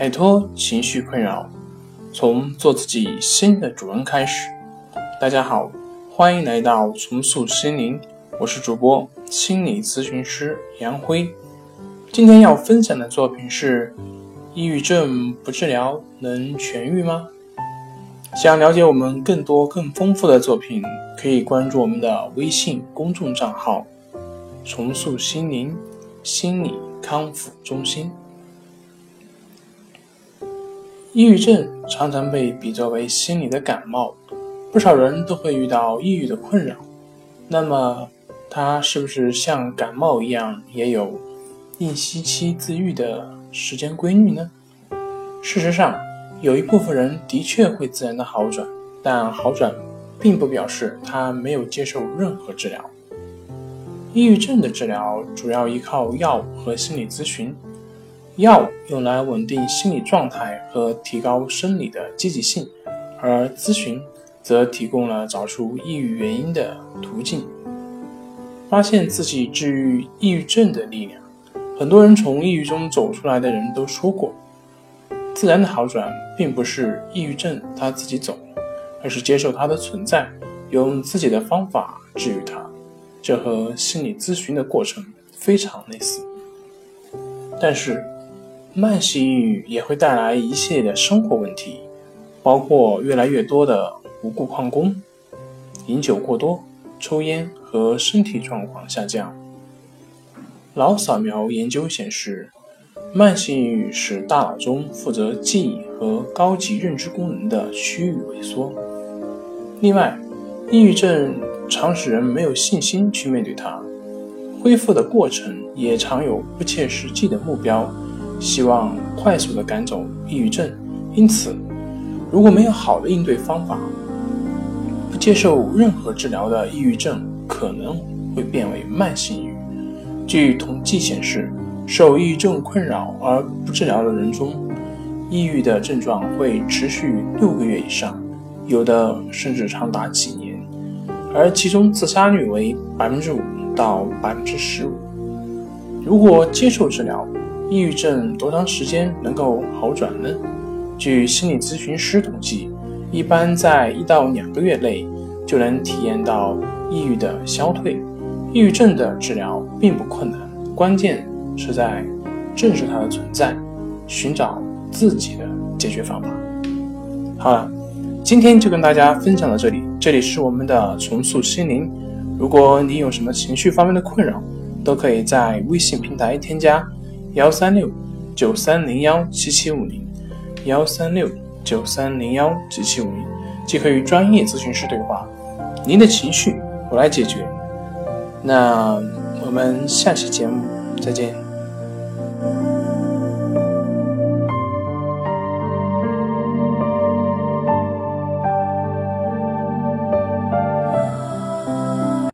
摆脱情绪困扰，从做自己新的主人开始。大家好，欢迎来到重塑心灵，我是主播心理咨询师杨辉。今天要分享的作品是抑郁症不治疗能痊愈吗？想了解我们更多更丰富的作品，可以关注我们的微信公众账号重塑心灵心理康复中心。抑郁症常常被比作为心理的感冒，不少人都会遇到抑郁的困扰。那么它是不是像感冒一样也有应激期自愈的时间规律呢？事实上，有一部分人的确会自然的好转，但好转并不表示他没有接受任何治疗。抑郁症的治疗主要依靠药物和心理咨询。药物用来稳定心理状态和提高生理的积极性，而咨询则提供了找出抑郁原因的途径，发现自己治愈抑郁症的力量。很多人从抑郁中走出来的人都说过，自然的好转并不是抑郁症他自己走，而是接受它的存在，用自己的方法治愈它。这和心理咨询的过程非常类似，但是慢性抑郁也会带来一系列的生活问题，包括越来越多的无故旷工、饮酒过多、抽烟和身体状况下降。脑扫描研究显示，慢性抑郁使大脑中负责记忆和高级认知功能的区域萎缩。另外，抑郁症常使人没有信心去面对它，恢复的过程也常有不切实际的目标，希望快速地赶走抑郁症。因此，如果没有好的应对方法，不接受任何治疗的抑郁症可能会变为慢性抑郁。据统计显示，受抑郁症困扰而不治疗的人中，抑郁的症状会持续6个月以上，有的甚至长达几年，而其中自杀率为 5%到15%。如果接受治疗，抑郁症多长时间能够好转呢？据心理咨询师统计，一般在1到2个月内就能体验到抑郁的消退。抑郁症的治疗并不困难，关键是在正视它的存在，寻找自己的解决方法。好了，今天就跟大家分享到这里，这里是我们的重塑心灵。如果你有什么情绪方面的困扰，都可以在微信平台添加13693017750 13693017750，即可与专业咨询师对话，您的情绪我来解决。那我们下期节目再见。